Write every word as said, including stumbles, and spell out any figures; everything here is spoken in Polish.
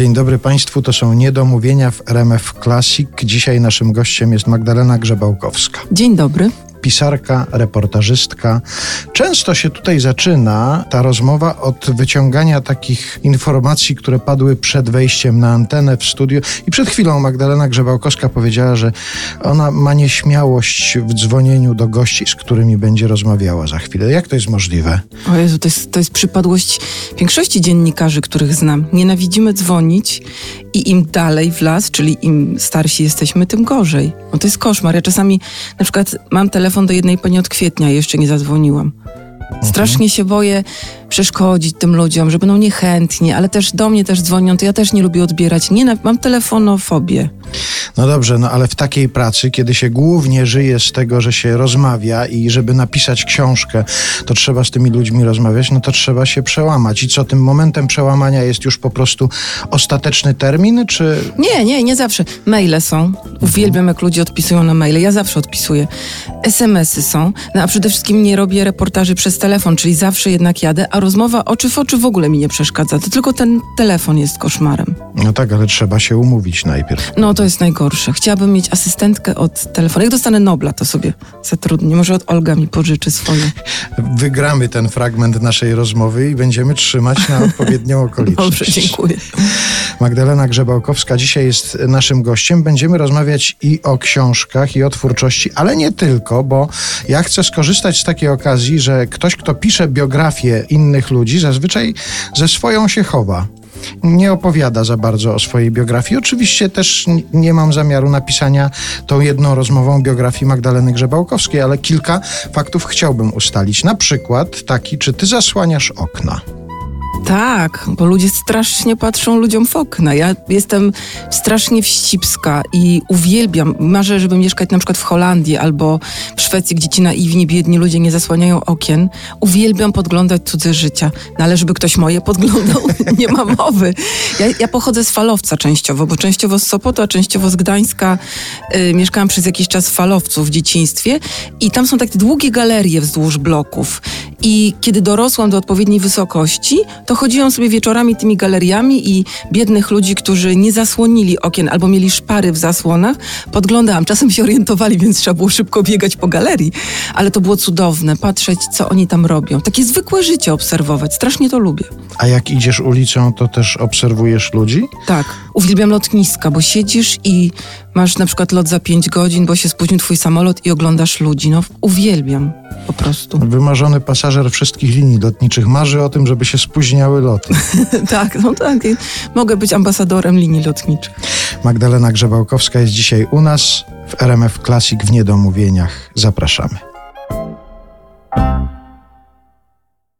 Dzień dobry Państwu, to są Niedomówienia w R M F Classic. Dzisiaj naszym gościem jest Magdalena Grzebałkowska. Dzień dobry. Pisarka, reportażystka. Często się tutaj zaczyna ta rozmowa od wyciągania takich informacji, które padły przed wejściem na antenę w studiu. I przed chwilą Magdalena Grzebałkowska powiedziała, że ona ma nieśmiałość w dzwonieniu do gości, z którymi będzie rozmawiała za chwilę. Jak to jest możliwe? O Jezu, to jest, to jest przypadłość większości dziennikarzy, których znam. Nienawidzimy dzwonić i im dalej w las, czyli im starsi jesteśmy, tym gorzej. No to jest koszmar. Ja czasami na przykład mam telefon Telefon do jednej pani od kwietnia, jeszcze nie zadzwoniłam. Strasznie się boję przeszkodzić tym ludziom, że będą niechętni, ale też do mnie też dzwonią, to ja też nie lubię odbierać. Nie, mam telefonofobię. No dobrze, no ale w takiej pracy, kiedy się głównie żyje z tego, że się rozmawia i żeby napisać książkę, to trzeba z tymi ludźmi rozmawiać, no to trzeba się przełamać. I co, tym momentem przełamania jest już po prostu ostateczny termin, czy... Nie, nie, nie zawsze. Maile są. Uwielbiam, jak ludzie odpisują na maile. Ja zawsze odpisuję. es em esy są. No a przede wszystkim nie robię reportaży przez telefon, czyli zawsze jednak jadę, a rozmowa oczy w oczy w ogóle mi nie przeszkadza. To tylko ten telefon jest koszmarem. No tak, ale trzeba się umówić najpierw. No to jest najgorsze. Chciałabym mieć asystentkę od telefonu. Jak dostanę Nobla, to sobie zatrudnię. Może od Olga mi pożyczy swoje. Wygramy ten fragment naszej rozmowy i będziemy trzymać na odpowiednią okoliczność. Dobrze, dziękuję. Magdalena Grzebałkowska dzisiaj jest naszym gościem. Będziemy rozmawiać i o książkach, i o twórczości, ale nie tylko, bo ja chcę skorzystać z takiej okazji, że ktoś, kto pisze biografię innych ludzi, zazwyczaj ze swoją się chowa. Nie opowiada za bardzo o swojej biografii. Oczywiście też nie mam zamiaru napisania tą jedną rozmową biografii Magdaleny Grzebałkowskiej, ale kilka faktów chciałbym ustalić. Na przykład taki, czy ty zasłaniasz okna? Tak, bo ludzie strasznie patrzą ludziom w okna. Ja jestem strasznie wścibska i uwielbiam. Marzę, żeby mieszkać na przykład w Holandii albo w Szwecji, gdzie ci naiwni, biedni ludzie nie zasłaniają okien. Uwielbiam podglądać cudze życia. No ale żeby ktoś moje podglądał, nie ma mowy. Ja, ja pochodzę z Falowca częściowo, bo częściowo z Sopotu, a częściowo z Gdańska. Yy, mieszkałam przez jakiś czas w Falowcu w dzieciństwie i tam są takie długie galerie wzdłuż bloków. I kiedy dorosłam do odpowiedniej wysokości, to chodziłam sobie wieczorami tymi galeriami i biednych ludzi, którzy nie zasłonili okien albo mieli szpary w zasłonach, podglądałam. Czasem się orientowali, więc trzeba było szybko biegać po galerii, ale to było cudowne, patrzeć, co oni tam robią. Takie zwykłe życie obserwować, strasznie to lubię. A jak idziesz ulicą, to też obserwujesz ludzi? Tak, uwielbiam lotniska, bo siedzisz i masz na przykład lot za pięć godzin, bo się spóźnił twój samolot i oglądasz ludzi. No uwielbiam po prostu. Wymarzony pasażer wszystkich linii lotniczych marzy o tym, żeby się spóźniały loty. Tak, no tak. Mogę być ambasadorem linii lotniczych. Magdalena Grzebałkowska jest dzisiaj u nas w R M F Classic w Niedomówieniach. Zapraszamy.